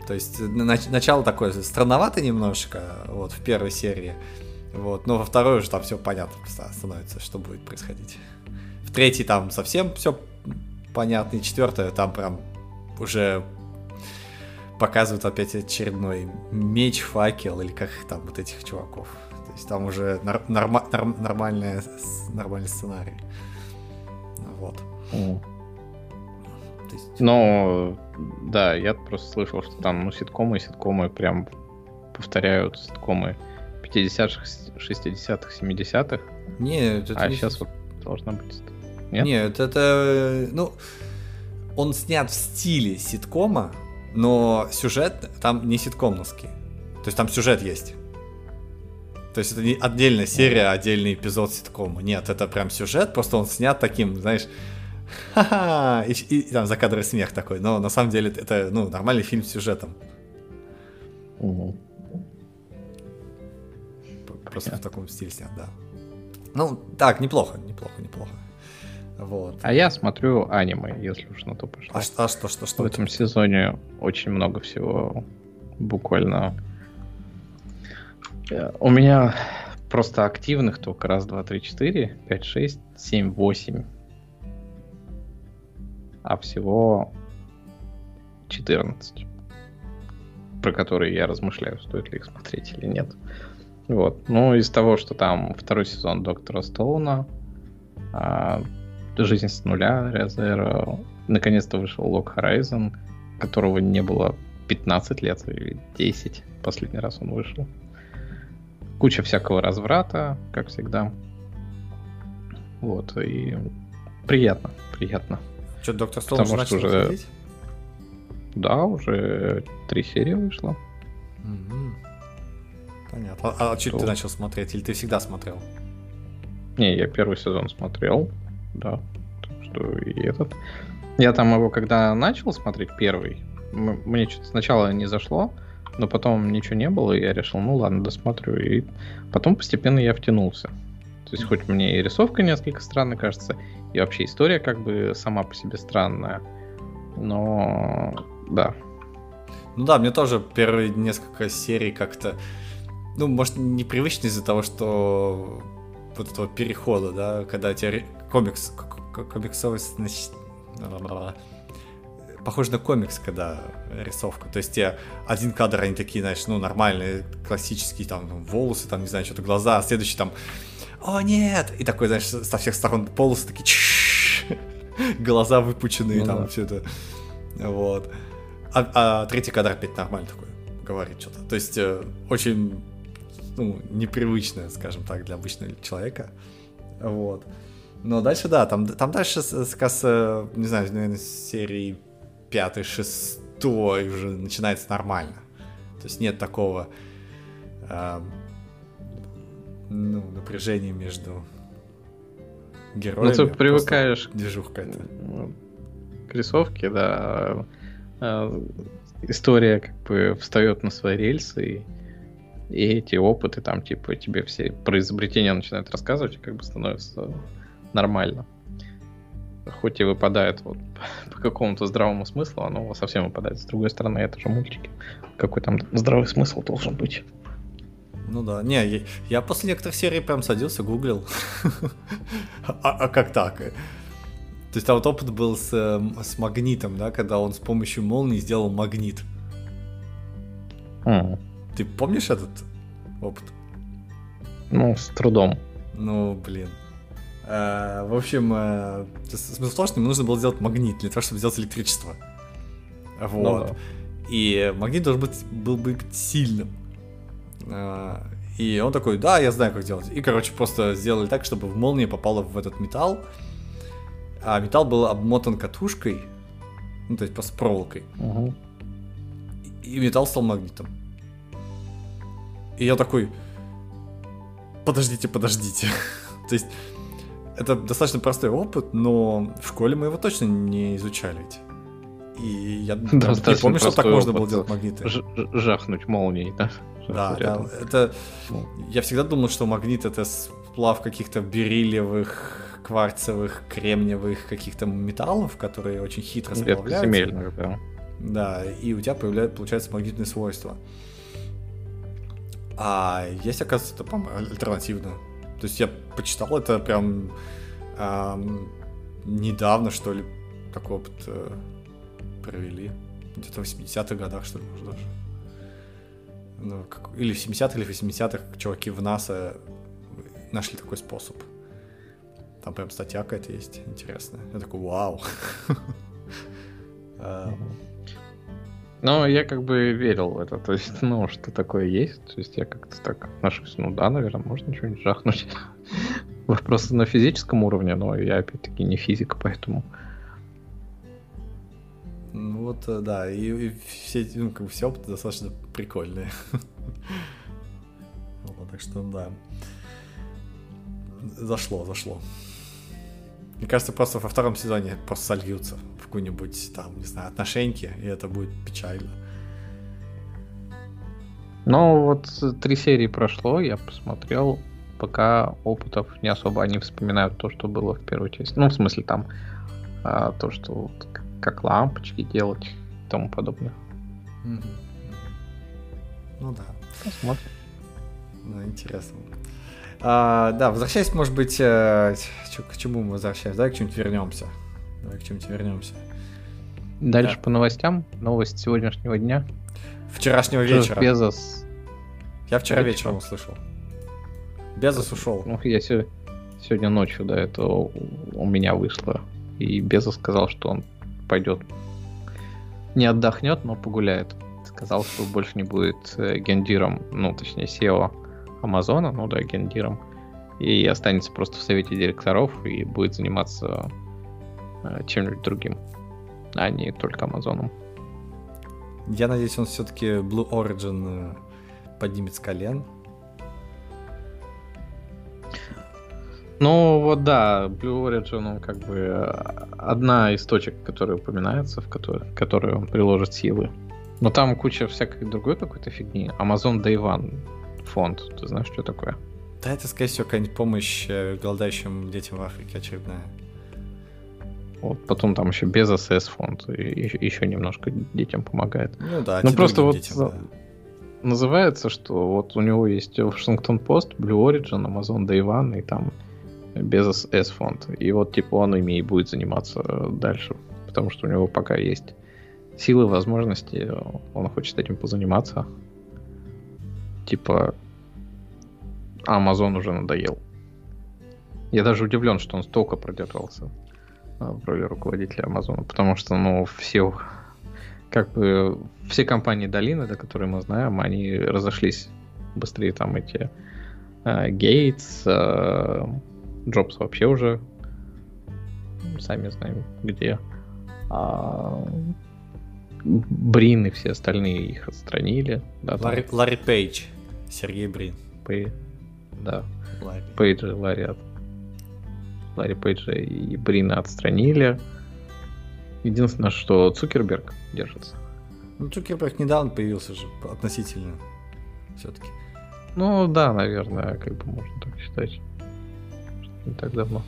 То есть нач- начало такое странновато немножко, вот, в первой серии, вот, но во второй уже там все понятно становится, что будет происходить. В третьей там совсем все понятно, и четвертая там прям уже показывают опять очередной меч, факел, или как там вот этих чуваков. То есть там уже нар- норма- норм- нормальная, нормальный сценарий. Вот. Mm. То есть... Ну, да, я просто слышал, что там, ну, ситкомы, ситкомы прям повторяют ситкомы пятидесятых, шестидесятых, семидесятых. Нет, это а не... сейчас вот должна быть... Нет? Нет, это... Ну, он снят в стиле ситкома, но сюжет там не ситкомовский. То есть там сюжет есть. То есть это не отдельная серия, отдельный эпизод ситкома. Нет, это прям сюжет, просто он снят таким, знаешь, ха-ха, и, и, и там закадровый смех такой. Но на самом деле это, ну, нормальный фильм с сюжетом. Угу. Просто в таком стиле снят, да. Ну, так, неплохо, неплохо, неплохо. Вот. А я смотрю аниме, если уж на то пошло. А что, что, что, что? В этом сезоне очень много всего, буквально... У меня просто активных только раз, два, три, четыре, пять, шесть, семь, восемь. А всего четырнадцать. Про которые я размышляю, стоит ли их смотреть или нет. Вот. Ну, из того, что там второй сезон Доктора Стоуна, Жизнь с нуля, Резера, наконец-то вышел Лог Horizon, которого не было пятнадцать лет или десять. Последний раз он вышел. Куча всякого разврата, как всегда. Вот, и приятно, приятно. Что, Доктор Стоун уже начал уже... выходить? Да, уже три серии вышло. Mm-hmm. Понятно. А, а что ты начал смотреть? Или ты всегда смотрел? Не, я первый сезон смотрел, да. Так что и этот. Я там его, когда начал смотреть первый, мне что-то сначала не зашло, но потом ничего не было, и я решил, ну ладно, досмотрю. И потом постепенно я втянулся. То есть хоть мне и рисовка несколько странная кажется, и вообще история как бы сама по себе странная, но да. Ну да, мне тоже первые несколько серий как-то, ну, может, непривычно из-за того, что вот этого перехода, да, когда тебе комикс, комиксовый, значит, похоже на комикс, когда рисовка. То есть те один кадр, они такие, знаешь, ну, нормальные, классические, там, волосы, там, не знаю, что-то, глаза, а следующий там, о, нет! И такой, знаешь, со всех сторон полосы такие, глаза выпученные, ну, там, да. Все это. Вот. А, а третий кадр опять нормально такой, говорит что-то. То есть э, очень, ну, непривычно, скажем так, для обычного человека. Вот. Но дальше, да, там, там дальше, сказ, не знаю, наверное, серии пятый, шестой уже начинается нормально. То есть нет такого э, ну, напряжения между героями. Ну, ты привыкаешь к движухке. К рисовке, да. История как бы встает на свои рельсы, и, и эти опыты там, типа, тебе все про изобретения начинают рассказывать, и как бы становится нормально. Хоть и выпадает вот по какому-то здравому смыслу, оно совсем выпадает. С другой стороны, это же мультики. Какой там здравый смысл должен быть? Ну да. Не, я после некоторых серий прям садился, гуглил. А как так? То есть там вот опыт был с магнитом, да, когда он с помощью молнии сделал магнит. Ты помнишь этот опыт? Ну, с трудом. Ну, блин. В общем, смысл в том, что ему нужно было сделать магнит для того, чтобы сделать электричество. Вот. Ну, да. И магнит должен быть, был быть сильным. И он такой, да, я знаю, как делать. И, короче, просто сделали так, чтобы в молнии попало в этот металл. А металл был обмотан катушкой, ну, то есть просто проволокой. Угу. И металл стал магнитом. И я такой, подождите, подождите. То есть это достаточно простой опыт, но в школе мы его точно не изучали. И я не помню, что так можно было делать магниты. Жахнуть молнией, да? Да, да. Это... Я всегда думал, что магнит — это сплав каких-то бериллиевых, кварцевых, кремниевых каких-то металлов, которые очень хитро сплавляются. Редкоземельных, да. Да, и у тебя появляются, получаются магнитные свойства. А есть, оказывается, это, по-моему, альтернативно. То есть я почитал это прям эм, недавно, что ли, такой опыт э, провели. Где-то в восьмидесятых годах, что ли, может, даже. Ну, как, или в семидесятых, или в восьмидесятых чуваки в НАСА нашли такой способ. Там прям статья какая-то есть интересная. Я такой, вау. Ну, я как бы верил в это, то есть, ну, что такое есть, то есть я как-то так отношусь, ну да, наверное, можно что-нибудь жахнуть. Просто на физическом уровне, но я, опять-таки, не физик, поэтому... Ну вот, да, и, и все, ну, как бы все опыты достаточно прикольные. Вот, так что, да, зашло, зашло. Мне кажется, просто во втором сезоне просто сольются в какую-нибудь, там, не знаю, отношеньки, и это будет печально. Ну, вот три серии прошло, я посмотрел, пока опытов не особо, они вспоминают то, что было в первой части. Ну, в смысле, там, а, то, что вот, как лампочки делать и тому подобное. Mm-hmm. Ну да. Посмотрим. Ну, интересно. А, да, возвращаясь, может быть, к чему мы возвращаемся? Давай к чему-нибудь вернемся. Давай к чему-нибудь вернемся. Дальше да. По новостям. Новость сегодняшнего дня. Вчерашнего Джордж вечера. Безос. Я вчера Безос. вечером услышал. Безос ушел. Ну, я сегодня, сегодня ночью, да, это у меня вышло. И Безос сказал, что он пойдет. Не отдохнет, но погуляет. Сказал, что больше не будет гендиром, ну, точнее, си и о Амазона, ну да, гендиром, и останется просто в совете директоров и будет заниматься э, чем-нибудь другим, а не только Амазоном. Я надеюсь, он все-таки Blue Origin поднимет с колен. Ну вот да, Blue Origin, он как бы одна из точек, которая упоминается, в которой, которой он приложит силы. Но там куча всякой другой какой-то фигни. Amazon Day One фонд. Ты знаешь, что такое? Да, это, скорее всего, какая-нибудь помощь голодающим детям в Африке очередная. Вот, потом там еще без СС фонд, и еще, еще немножко детям помогает. Ну да, ну, просто вот детям, за... да. Называется, что вот у него есть Washington Post, Blue Origin, Amazon Day One, и там без СС фонд. И вот, типа, он ими и будет заниматься дальше, потому что у него пока есть силы, возможности, он хочет этим позаниматься. Типа, Amazon уже надоел. Я даже удивлен, что он столько продержался в роли руководителя Амазона, потому что, ну, все, как бы, все компании долины, до которой мы знаем, они разошлись быстрее, там, эти Гейтс, э, Джобс вообще уже, сами знаем, где. А... Брин и все остальные их отстранили. Да, Ларри, Ларри Пейдж. Сергей Брин. Пей... Да. Ларри. Пейджа, Ларри... Ларри Пейджа и Брина отстранили. Единственное, что Цукерберг держится. Ну, Цукерберг недавно появился же, относительно. Все-таки. Ну, да, наверное, как бы можно так считать. Не так давно.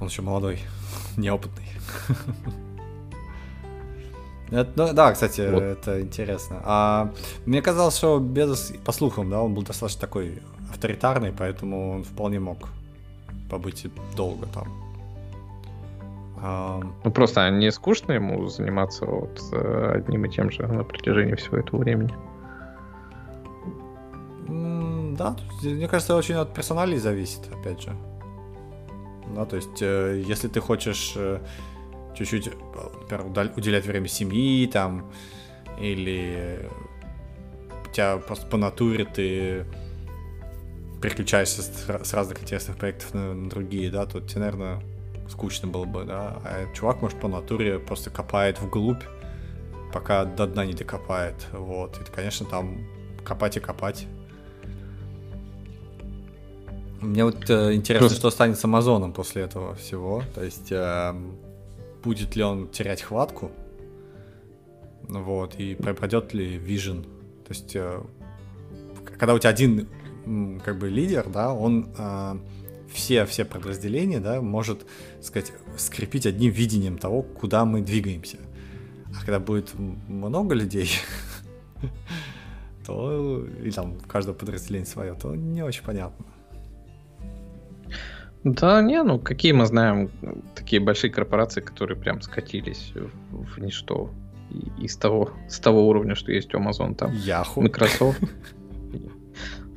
Он еще молодой, неопытный. Это, да, кстати, вот. Это интересно. А, мне казалось, что Безос, по слухам, да, он был достаточно такой авторитарный, поэтому он вполне мог побыть долго там. А... Ну просто не скучно ему заниматься вот одним и тем же на протяжении всего этого времени. М- да, мне кажется, очень от персоналей зависит, опять же. Да, то есть, если ты хочешь чуть-чуть, например, уделять время семьи, там, или у тебя просто по натуре ты переключаешься с, с разных интересных проектов на, на другие, да, то тебе, наверное, скучно было бы, да. А чувак, может, по натуре просто копает вглубь, пока до дна не докопает, вот. И, конечно, там копать и копать. Мне вот э, интересно, Просто... что станет с Амазоном после этого всего. То есть, э, будет ли он терять хватку? Вот, и пропадет ли Vision? То есть, э, когда у тебя один, как бы, лидер, да, он э, все, все подразделения, да, может, так сказать, скрепить одним видением того, куда мы двигаемся. А когда будет много людей, то, и там у каждого подразделения свое, то не очень понятно. Да не, ну какие мы знаем такие большие корпорации, которые прям скатились в, в ничто и, и с, того, с того уровня, что есть у Amazon, там Yahoo, Microsoft.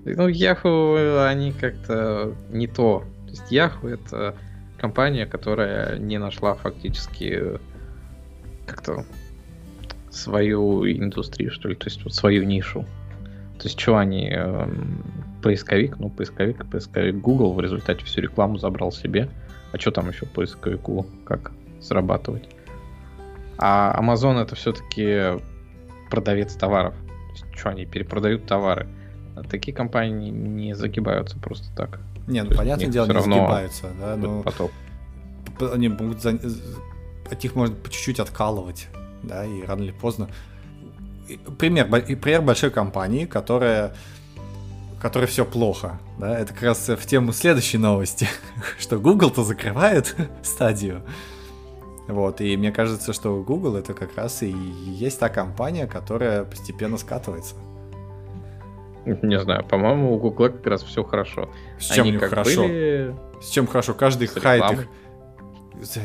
Ну Yahoo, они как-то не то. То есть Yahoo — это компания, которая не нашла фактически как-то свою индустрию, что ли, то есть вот свою нишу. То есть что они... Поисковик, ну, поисковик, поисковик Google в результате всю рекламу забрал себе. А что там еще поисковику, как срабатывать? А Amazon — это все-таки продавец товаров. Что они перепродают товары? Такие компании не загибаются просто так. Не, ну, понятное дело, не загибаются, да, но поток. Они могут за... От них можно по чуть-чуть откалывать, да, и рано или поздно. Пример, пример большой компании, которая... которой все плохо, да, это как раз в тему следующей новости, что Google-то закрывает Stadia, вот, и мне кажется, что Google — это как раз и есть та компания, которая постепенно скатывается. Не знаю, по-моему, у Google как раз все хорошо. С чем они как хорошо? Были... С чем хорошо? Каждый хайт их...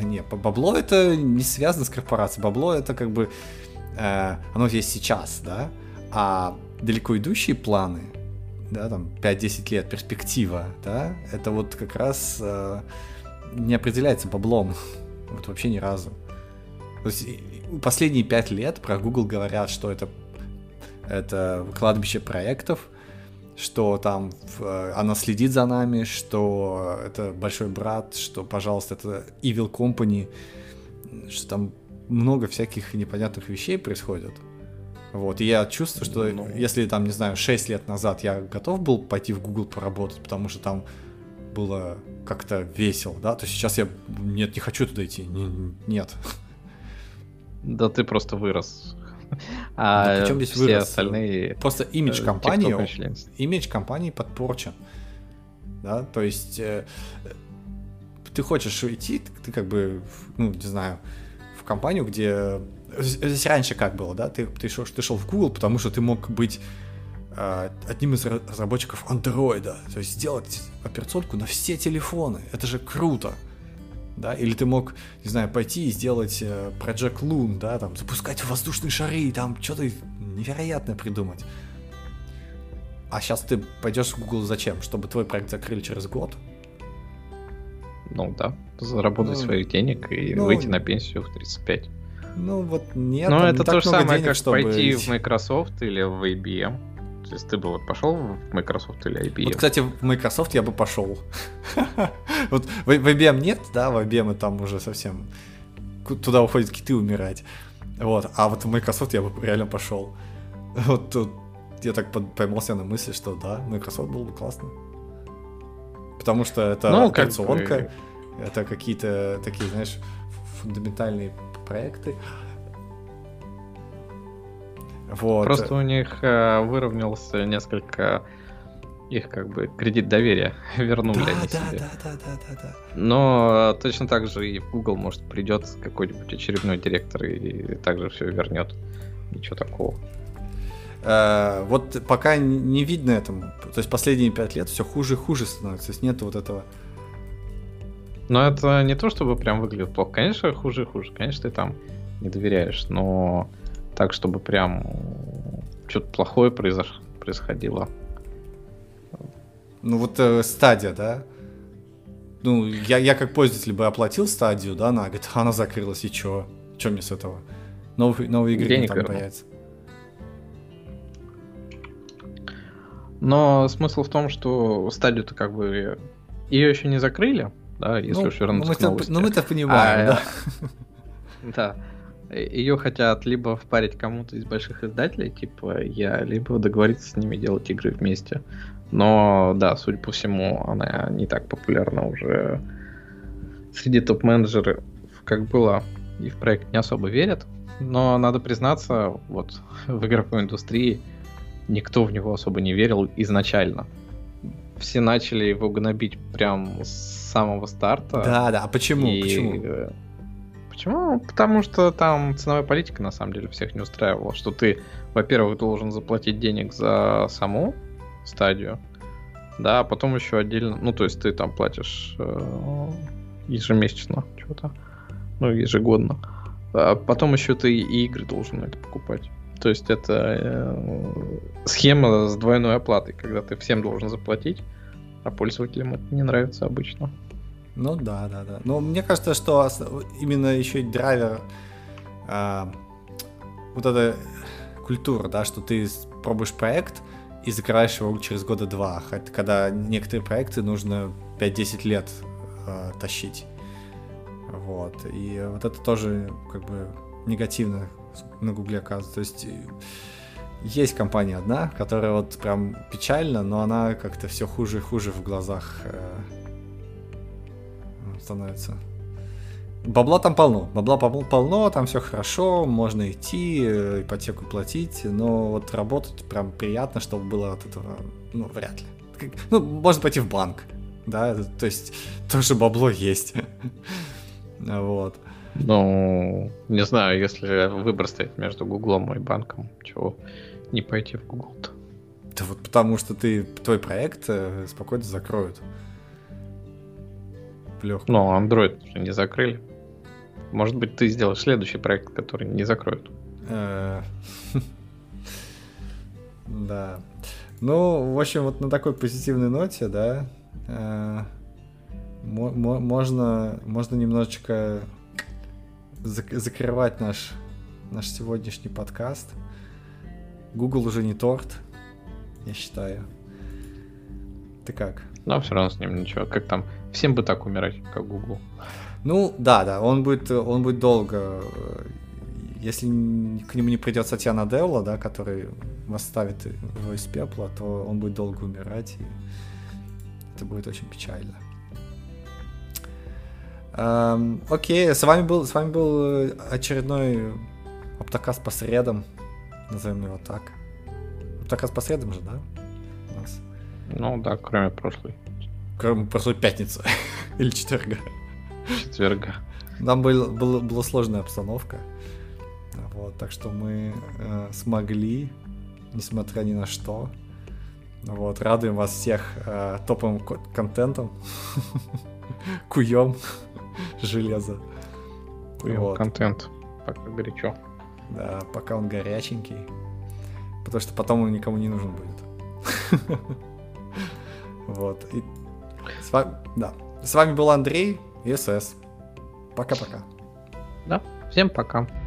Не, бабло — это не связано с корпорацией, бабло — это как бы... Э, оно есть сейчас, да, а далеко идущие планы, да, там пять-десять лет перспектива, да, это вот как раз э, не определяется баблом, вот вообще ни разу. То есть последние пять лет про Google говорят, что это, это кладбище проектов, что там э, она следит за нами, что это большой брат, что, пожалуйста, это evil company, что там много всяких непонятных вещей происходит. Вот, и я чувствую, что ну, если, там, не знаю, шесть лет назад я готов был пойти в Google поработать, потому что там было как-то весело, да, то сейчас я, нет, не хочу туда идти, не, нет. Да ты просто вырос. А да, причем здесь все вырос? Остальные... Просто имидж компании, имидж компании подпорчен, да, то есть э, ты хочешь идти, ты, ты как бы, ну, не знаю, в компанию, где... Здесь раньше как было, да? Ты, ты, шел, ты шел в Google, потому что ты мог быть э, одним из разработчиков Android, то есть сделать операционку на все телефоны. Это же круто, да? Или ты мог, не знаю, пойти и сделать э, Project Loon, да? Там запускать воздушные шары, там что-то невероятное придумать. А сейчас ты пойдешь в Google зачем? Чтобы твой проект закрыли через год? Ну да, заработать ну, своих денег и ну, выйти на пенсию в тридцать пять. Ну вот нет. Но это не то же самое, денег, как чтобы... пойти в Microsoft или в ай би эм. То есть ты бы вот пошел в Microsoft или ай би эм. Вот, кстати, в Microsoft я бы пошел. Вот в ай би эм нет, да, в ай би эм там уже совсем туда уходят киты умирать. Вот, а вот в Microsoft я бы реально пошел. Вот тут я так поймался на мысли, что да, Microsoft было бы классно, потому что это операционка, это какие-то такие, знаешь, фундаментальные проекты. Вот. Просто у них э, выровнялся несколько их как бы кредит доверия. Вернули да, они да, себе. Да, да, да, да, да. Но э, точно так же и в Google, может, придет какой-нибудь очередной директор и, и также все вернет. Ничего такого. Э, вот пока не видно этому. То есть последние пять лет все хуже и хуже становится. То есть нет вот этого. Но это не то, чтобы прям выглядит плохо. Конечно, хуже и хуже. Конечно, ты там не доверяешь. Но так, чтобы прям что-то плохое произош... происходило. Ну вот э, Stadia, да? Ну, я, я как пользователь бы оплатил Stadia, да, на год. Она закрылась, и чё? Чё мне с этого? Новые, новые игры там верну. Появятся. Но смысл в том, что стадию-то как бы ее еще не закрыли, да, если ну, уж вернуться к новости. Ну мы-то понимаем, а, да. Да. Ее хотят либо впарить кому-то из больших издателей, типа я, либо договориться с ними делать игры вместе. Но, да, судя по всему, она не так популярна уже среди топ-менеджеров, как было, и в проект не особо верят. Но надо признаться, вот в игровой индустрии никто в него особо не верил изначально. Все начали его гнобить прям с самого старта. Да, да, а почему? И... Почему? Почему? Потому что там ценовая политика на самом деле всех не устраивала. Что ты, во-первых, должен заплатить денег за саму стадию, да, а потом еще отдельно, ну, то есть ты там платишь э, ежемесячно что-то, ну, ежегодно. А потом еще ты и игры должен это покупать. То есть это э, схема с двойной оплатой, когда ты всем должен заплатить, а пользователям это не нравится обычно. Ну да, да, да. Но мне кажется, что именно еще и драйвер э, вот эта культура, да, что ты пробуешь проект и закрываешь его через года два, когда некоторые проекты нужно пять-десять лет э, тащить. Вот. И вот это тоже как бы негативно на Гугле оказывается. То есть есть компания одна, которая вот прям печально, но она как-то все хуже и хуже в глазах э, становится. Бабла там полно, бабла полно, там все хорошо, можно идти, ипотеку платить, но вот работать прям приятно, чтобы было от этого, ну, вряд ли. Ну, можно пойти в банк, да, то есть тоже бабло есть. Вот. Ну, не знаю, если выбор стоит между Гуглом и банком, чего не пойти в Гугл-то? Да вот потому что ты, твой проект спокойно закроют. Легко. Но Android уже не закрыли. Может быть, ты сделаешь следующий проект, который не закроют. Да. Ну, в общем, вот на такой позитивной ноте, да, можно немножечко закрывать наш сегодняшний подкаст. Google уже не торт, я считаю. Ты как? Но все равно с ним ничего. Как там? Всем бы так умирать, как Google. Ну, да, да, он будет, он будет долго. Если к нему не придет статья на Девла, да, который восставит его из пепла, то он будет долго умирать, и это будет очень печально. Эм, окей, с вами был, с вами был очередной Оптокаст по средам. Назовем его так. Оптокаст по средам же, да? У нас. Ну да, кроме прошлой. Кроме прошлой пятницы или четверга. Четверга. Нам был, был, была сложная обстановка. Вот, так что мы э, смогли, несмотря ни на что. Вот, радуем вас всех э, топовым контентом. Куем железо. Куем вот. Контент. Пока горячо. Да, пока он горяченький. Потому что потом он никому не нужен будет. Вот. И с вами, да. С вами был Андрей и СС. Пока-пока. Да, всем пока.